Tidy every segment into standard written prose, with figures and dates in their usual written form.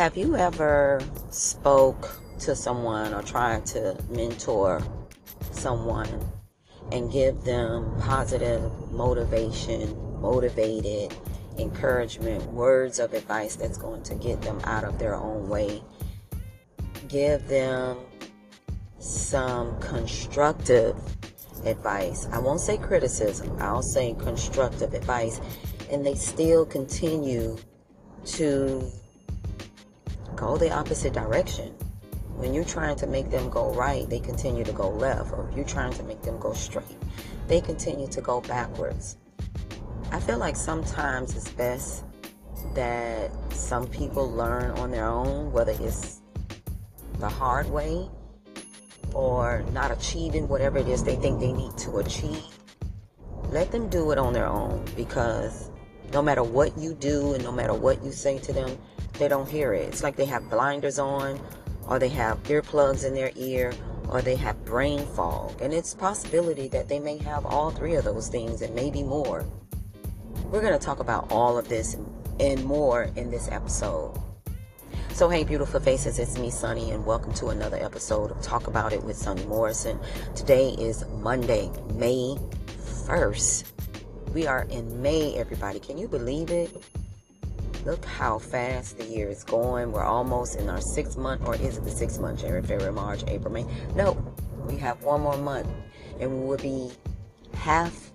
Have you ever spoke to someone or tried to mentor someone and give them positive motivation, motivated encouragement, words of advice that's going to get them out of their own way? Give them some constructive advice. I won't say criticism, I'll say constructive advice, and they still continue to go the opposite direction. When you're trying to make them go right, they continue to go left. Or if you're trying to make them go straight, they continue to go backwards. I feel like sometimes it's best that some people learn on their own, whether it's the hard way or not achieving whatever it is they think they need to achieve. Let them do it on their own, because no matter what you do and no matter what you say to them, they don't hear it. It's like they have blinders on, or they have earplugs in their ear, or they have brain fog. And it's a possibility that they may have all three of those things and maybe more. We're going to talk about all of this and more in this episode. So hey, beautiful faces, it's me, Sunny, and welcome to another episode of Talk About It with Sunny Morrison. Today is Monday, May 1st. We are in May, everybody. Can you believe it? Look how fast the year is going. We're almost in our 6th month, or is it the 6th month? January, February, March, April, May. No, we have one more month, and we will be half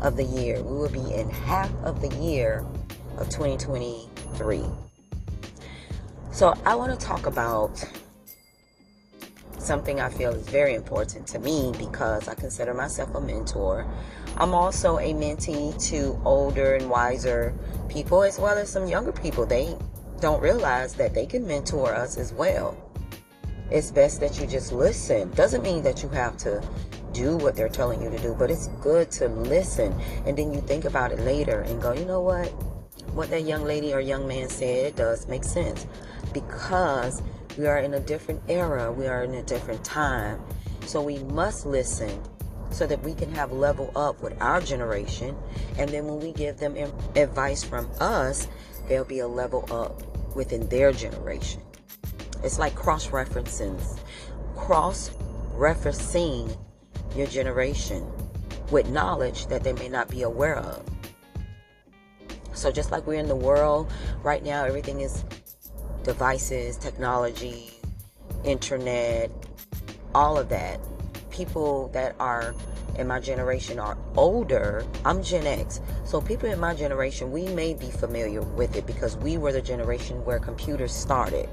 of the year. We will be in half of the year of 2023. So I want to talk about something I feel is very important to me, because I consider myself a mentor. I'm also a mentee to older and wiser people, as well as some younger people. They don't realize that they can mentor us as well. It's best that you just listen. Doesn't mean that you have to do what they're telling you to do, but it's good to listen, and then you think about it later and go, you know what that young lady or young man said, it does make sense, because we are in a different era, we are in a different time. So we must listen, so that we can have level up with our generation, and then when we give them advice from us, there'll be a level up within their generation. It's like cross-referencing your generation with knowledge that they may not be aware of. So just like we're in the world right now, everything is devices, technology, internet, all of that. People that are in my generation are older. I'm Gen X. So people in my generation, we may be familiar with it, because we were the generation where computers started.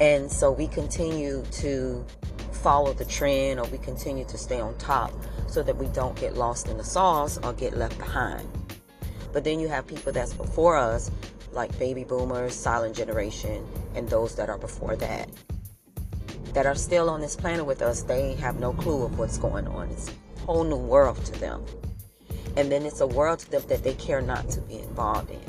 And so we continue to follow the trend, or we continue to stay on top, so that we don't get lost in the sauce or get left behind. But then you have people that's before us, like baby boomers, silent generation, and those that are before that, that are still on this planet with us. They have no clue of what's going on. It's a whole new world to them. And then it's a world to them that they care not to be involved in.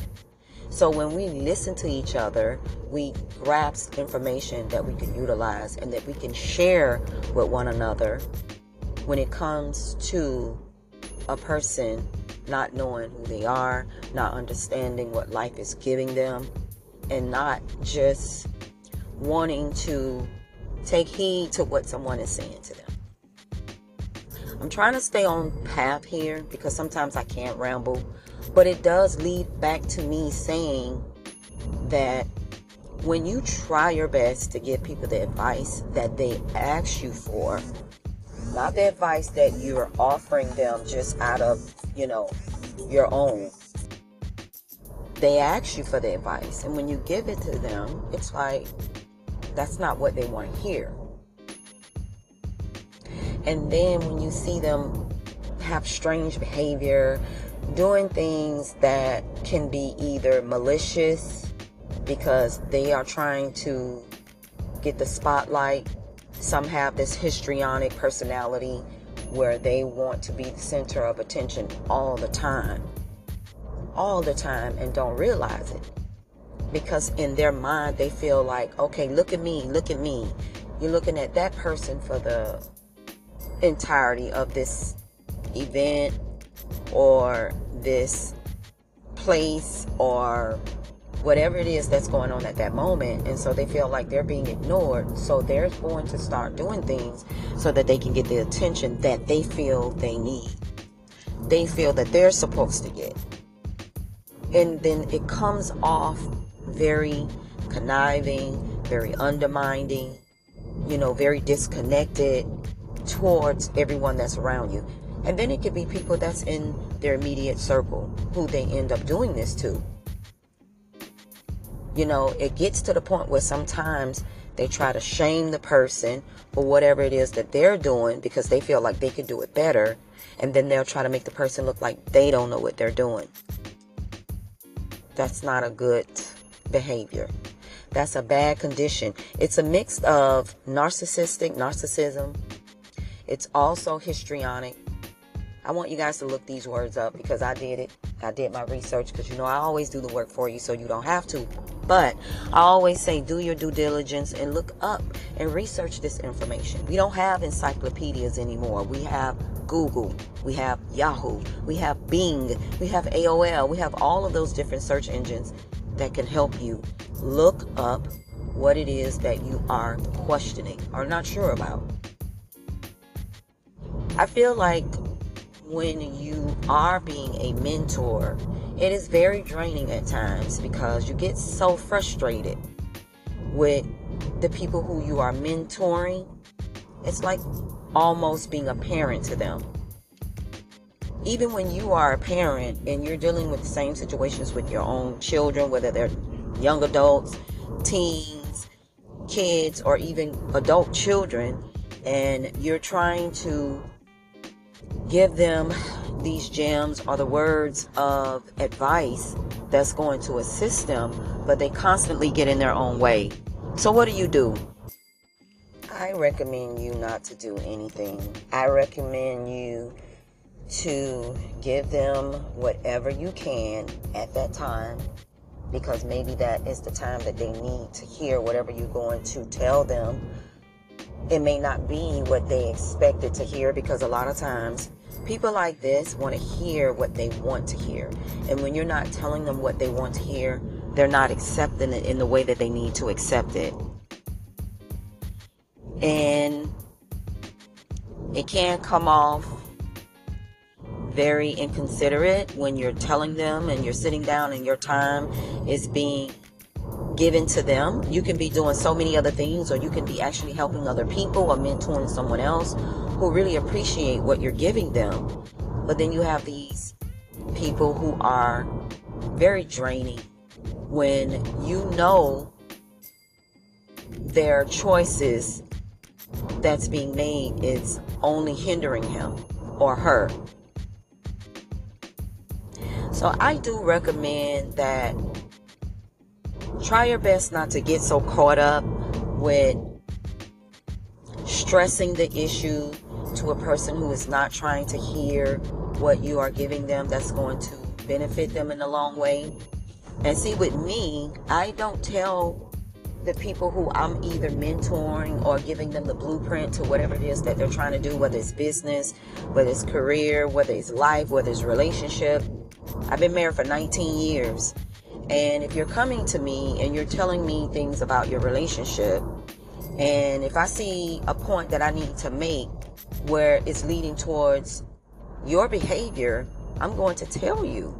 So when we listen to each other, we grasp information that we can utilize and that we can share with one another when it comes to a person not knowing who they are, not understanding what life is giving them, and not just wanting to take heed to what someone is saying to them. I'm trying to stay on path here, because sometimes I can't ramble, but it does lead back to me saying that when you try your best to give people the advice that they ask you for, not the advice that you're offering them just out of, your own. They ask you for the advice, and when you give it to them, it's like, that's not what they want to hear. And then when you see them have strange behavior, doing things that can be either malicious, because they are trying to get the spotlight. Some have this histrionic personality where they want to be the center of attention all the time, and don't realize it. Because in their mind, they feel like, okay, look at me. You're looking at that person for the entirety of this event or this place or whatever it is that's going on at that moment. And so they feel like they're being ignored. So they're going to start doing things so that they can get the attention that they feel they need. They feel that they're supposed to get. And then it comes off very conniving, very undermining, very disconnected towards everyone that's around you. And then it could be people that's in their immediate circle who they end up doing this to. It gets to the point where sometimes they try to shame the person for whatever it is that they're doing because they feel like they could do it better. And then they'll try to make the person look like they don't know what they're doing. That's not a good behavior. That's a bad condition. It's a mix of narcissism. It's also histrionic. I want you guys to look these words up because I did it. I did my research because, I always do the work for you so you don't have to. But I always say do your due diligence and look up and research this information. We don't have encyclopedias anymore. We have Google. We have Yahoo. We have Bing. We have AOL. We have all of those different search engines that can help you look up what it is that you are questioning or not sure about. I feel like when you are being a mentor, it is very draining at times because you get so frustrated with the people who you are mentoring. It's like almost being a parent to them. Even when you are a parent and you're dealing with the same situations with your own children, whether they're young adults, teens, kids, or even adult children, and you're trying to give them these gems or the words of advice that's going to assist them, but they constantly get in their own way. So what do? I recommend you not to do anything. I recommend you to give them whatever you can at that time, because maybe that is the time that they need to hear whatever you're going to tell them. It may not be what they expected to hear, because a lot of times people like this want to hear what they want to hear. And when you're not telling them what they want to hear, they're not accepting it in the way that they need to accept it. And it can come off very inconsiderate when you're telling them and you're sitting down and your time is being given to them. You can be doing so many other things, or you can be actually helping other people or mentoring someone else who really appreciate what you're giving them. But then you have these people who are very draining when their choices that's being made is only hindering him or her. So I do recommend that try your best not to get so caught up with stressing the issue to a person who is not trying to hear what you are giving them that's going to benefit them in the long way. And see, with me, I don't tell the people who I'm either mentoring or giving them the blueprint to whatever it is that they're trying to do, whether it's business, whether it's career, whether it's life, whether it's relationship. I've been married for 19 years. And if you're coming to me and you're telling me things about your relationship, and if I see a point that I need to make where it's leading towards your behavior, I'm going to tell you.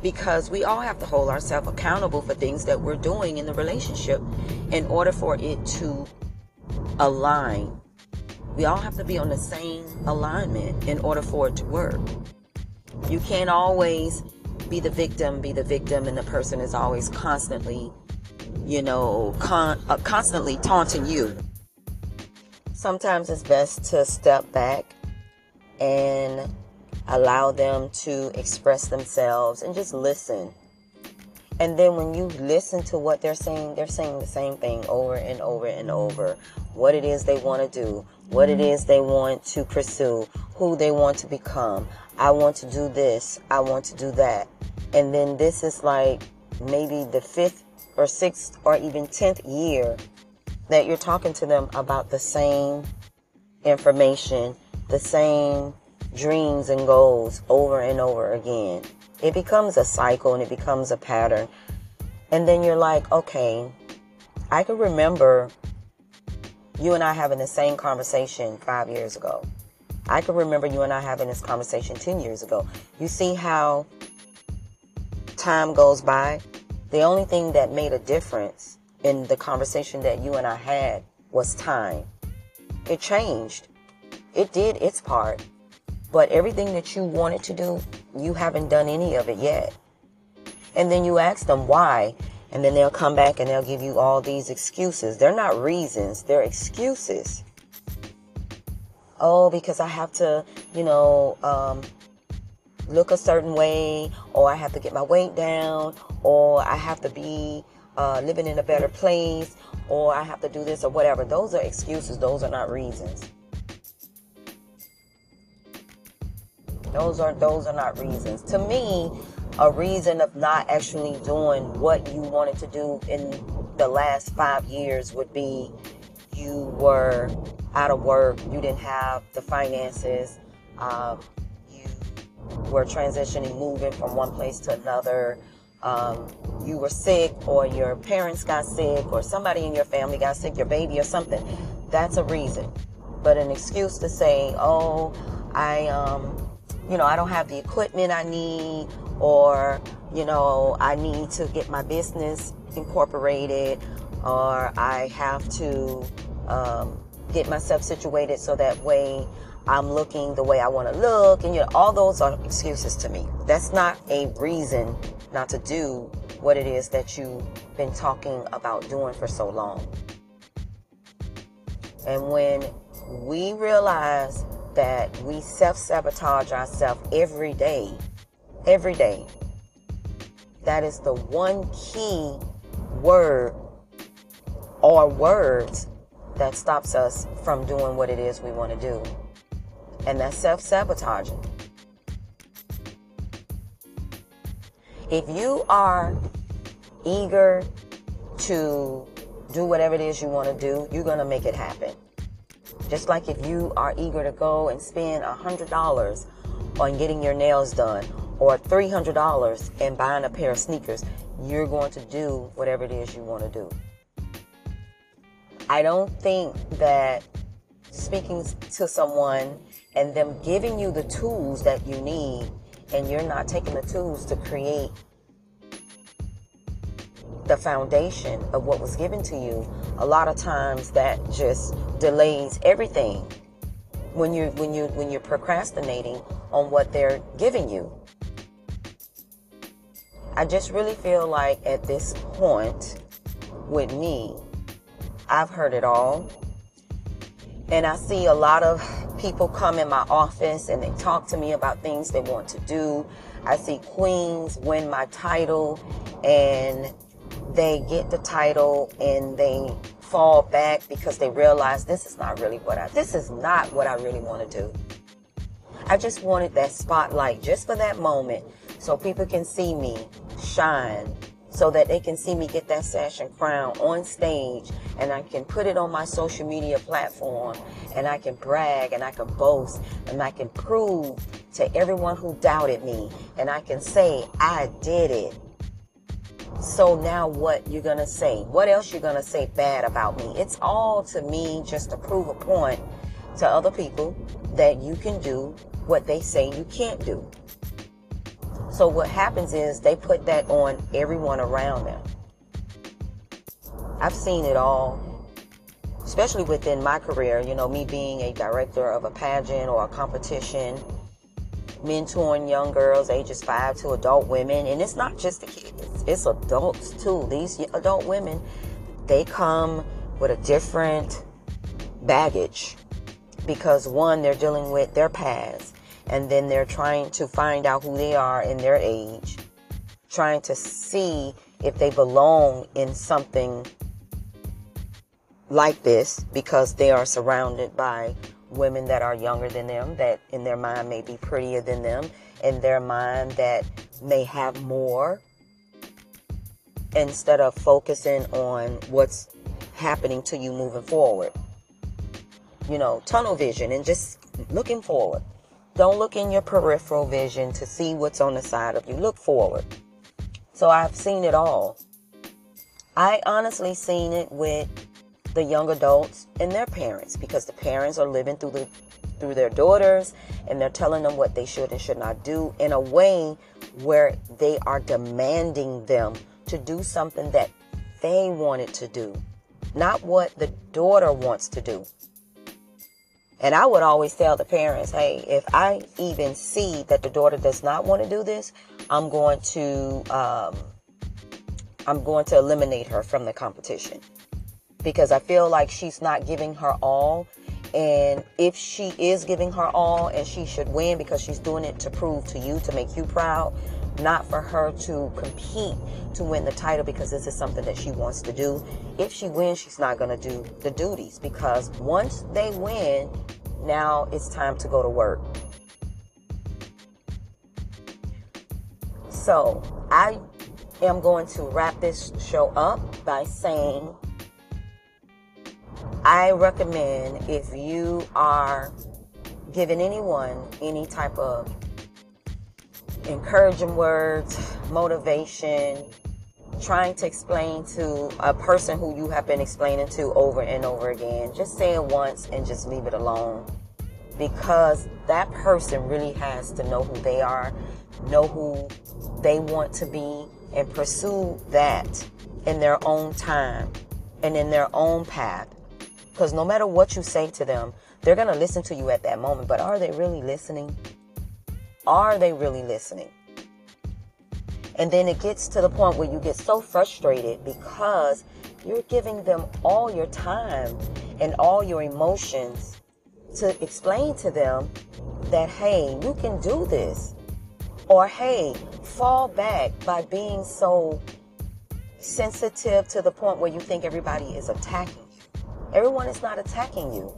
Because we all have to hold ourselves accountable for things that we're doing in the relationship in order for it to align. We all have to be on the same alignment in order for it to work. You can't always be the victim, and the person is always constantly, constantly taunting you. Sometimes it's best to step back and allow them to express themselves and just listen. And then when you listen to what they're saying the same thing over and over and over. What it is they want to do, what it is they want to pursue, who they want to become. I want to do this, I want to do that. And then this is like maybe the 5th or 6th or even 10th year that you're talking to them about the same information, the same dreams and goals over and over again. It becomes a cycle and it becomes a pattern. And then you're like, okay, I can remember you and I having the same conversation 5 years ago. I can remember you and I having this conversation 10 years ago. You see how time goes by? The only thing that made a difference in the conversation that you and I had was time. It changed. It did its part. But everything that you wanted to do, you haven't done any of it yet. And then you ask them why, and then they'll come back and they'll give you all these excuses. They're not reasons, they're excuses. Oh, because I have to, look a certain way, or I have to get my weight down, or I have to be living in a better place, or I have to do this or whatever. Those are excuses. Those are not reasons. Those are not reasons. To me, a reason of not actually doing what you wanted to do in the last 5 years would be you were out of work, you didn't have the finances, you were transitioning, moving from one place to another, you were sick, or your parents got sick, or somebody in your family got sick, your baby or something. That's a reason. But an excuse to say, oh, I don't have the equipment I need, or, I need to get my business incorporated, or I have to get myself situated so that way I'm looking the way I want to look. And, all those are excuses to me. That's not a reason not to do what it is that you've been talking about doing for so long. And when we realize that we self-sabotage ourselves every day, that is the one key word or words that stops us from doing what it is we want to do. And that's self-sabotaging. If you are eager to do whatever it is you want to do, you're going to make it happen. Just like if you are eager to go and spend $100 on getting your nails done, or $300 and buying a pair of sneakers, you're going to do whatever it is you want to do. I don't think that speaking to someone and them giving you the tools that you need, and you're not taking the tools to create the foundation of what was given to you, a lot of times that just delays everything when you're procrastinating on what they're giving you. I just really feel like at this point with me, I've heard it all. And I see a lot of people come in my office and they talk to me about things they want to do. I see queens win my title, and they get the title and they fall back because they realize this is not what I really want to do. I just wanted that spotlight just for that moment, so people can see me shine, so that they can see me get that sash and crown on stage, and I can put it on my social media platform, and I can brag, and I can boast, and I can prove to everyone who doubted me, and I can say, I did it. So now what you're going to say? What else you're going to say bad about me? It's all, to me, just to prove a point to other people that you can do what they say you can't do. So what happens is they put that on everyone around them. I've seen it all, especially within my career, me being a director of a pageant or a competition, mentoring young girls ages 5 to adult women. And it's not just the kids, it's adults too. These adult women, they come with a different baggage because, one, they're dealing with their past, and then they're trying to find out who they are in their age, trying to see if they belong in something like this, because they are surrounded by women that are younger than them, that in their mind may be prettier than them, in their mind that may have more, instead of focusing on what's happening to you moving forward. Tunnel vision and just looking forward. Don't look in your peripheral vision to see what's on the side of you. Look forward. So I've seen it all. I honestly seen it with the young adults and their parents, because the parents are living through their daughters, and they're telling them what they should and should not do in a way where they are demanding them to do something that they wanted to do, not what the daughter wants to do. And I would always tell the parents, hey, if I even see that the daughter does not want to do this, I'm going to eliminate her from the competition, because I feel like she's not giving her all. And if she is giving her all, and she should win, because she's doing it to prove to you, to make you proud, not for her to compete to win the title, because this is something that she wants to do. If she wins, she's not going to do the duties, because once they win, now it's time to go to work. So I am going to wrap this show up by saying, I recommend, if you are giving anyone any type of encouraging words, motivation, trying to explain to a person who you have been explaining to over and over again, just say it once and just leave it alone, because that person really has to know who they are, know who they want to be, and pursue that in their own time and in their own path. Because no matter what you say to them, they're going to listen to you at that moment. But are they really listening? Are they really listening? And then it gets to the point where you get so frustrated, because you're giving them all your time and all your emotions to explain to them that, hey, you can do this. Or, hey, fall back by being so sensitive to the point where you think everybody is attacking you. Everyone is not attacking you.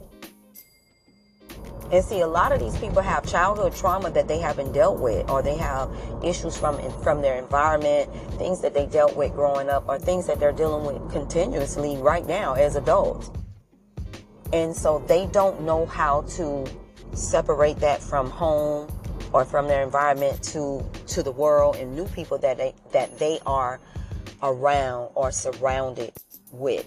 And see, a lot of these people have childhood trauma that they haven't dealt with, or they have issues from their environment, things that they dealt with growing up, or things that they're dealing with continuously right now as adults. And so they don't know how to separate that from home or from their environment to the world and new people that they are around or surrounded with.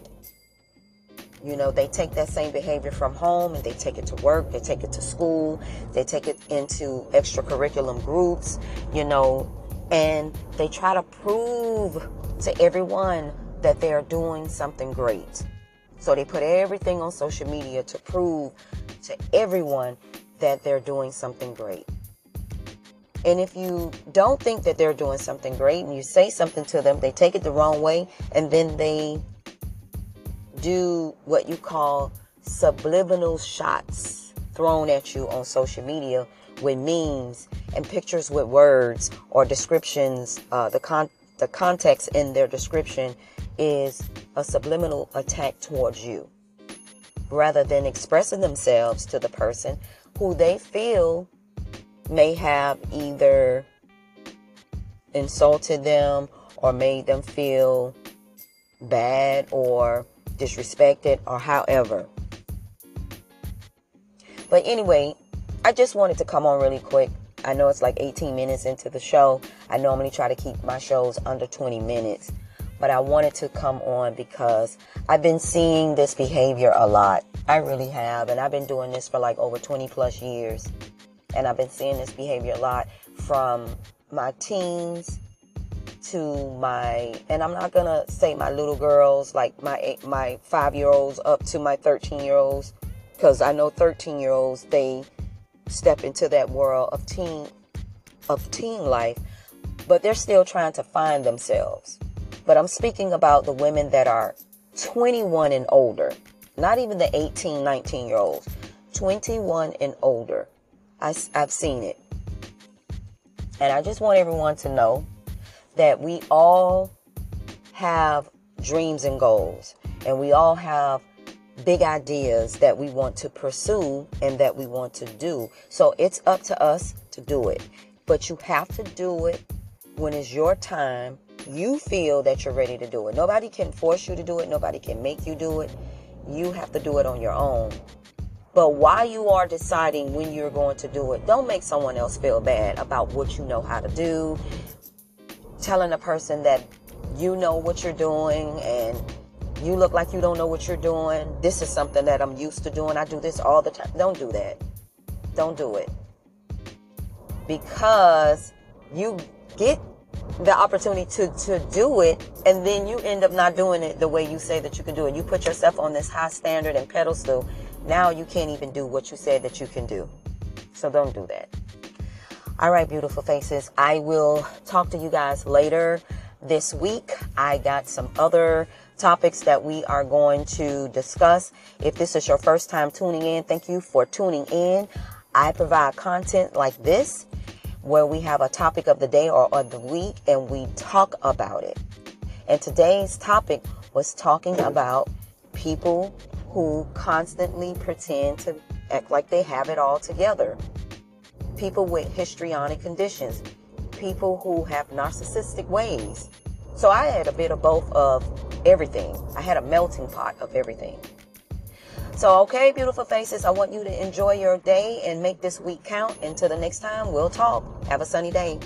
You know, they take that same behavior from home and they take it to work, they take it to school, they take it into extracurricular groups, you know, and they try to prove to everyone that they are doing something great. So they put everything on social media to prove to everyone that they're doing something great. And if you don't think that they're doing something great and you say something to them, they take it the wrong way, and then they do what you call subliminal shots thrown at you on social media with memes and pictures with words or descriptions. The context in their description is a subliminal attack towards you, rather than expressing themselves to the person who they feel may have either insulted them or made them feel bad or disrespected, or however. But anyway, I just wanted to come on really quick. I know it's like 18 minutes into the show. I normally try to keep my shows under 20 minutes, but I wanted to come on because I've been seeing this behavior a lot. I really have, and I've been doing this for like over 20 plus years, and I've been seeing this behavior a lot from my teens to and I'm not going to say my little girls, like my 5-year-olds up to my 13-year-olds, because I know 13-year-olds, they step into that world of teen life, but they're still trying to find themselves. But I'm speaking about the women that are 21 and older, not even the 18, 19-year-olds, 21 and older. I've seen it. And I just want everyone to know that we all have dreams and goals, and we all have big ideas that we want to pursue and that we want to do. So it's up to us to do it, but you have to do it when it's your time. You feel that you're ready to do it. Nobody can force you to do it. Nobody can make you do it. You have to do it on your own. But while you are deciding when you're going to do it, don't make someone else feel bad about what you know how to do. Telling a person that you know what you're doing and you look like you don't know what you're doing. This is something that I'm used to doing. I do this all the time. Don't do that. Don't do it. Because you get the opportunity to do it, and then you end up not doing it the way you say that you can do it. You put yourself on this high standard and pedestal. Now you can't even do what you said that you can do. So don't do that. All right, beautiful faces. I will talk to you guys later this week. I got some other topics that we are going to discuss. If this is your first time tuning in, thank you for tuning in. I provide content like this where we have a topic of the day or of the week and we talk about it. And today's topic was talking about people who constantly pretend to act like they have it all together. People with histrionic conditions, people who have narcissistic ways. So I had a bit of both of everything. I had a melting pot of everything. So, okay, beautiful faces, I want you to enjoy your day and make this week count. Until the next time, we'll talk. Have a sunny day.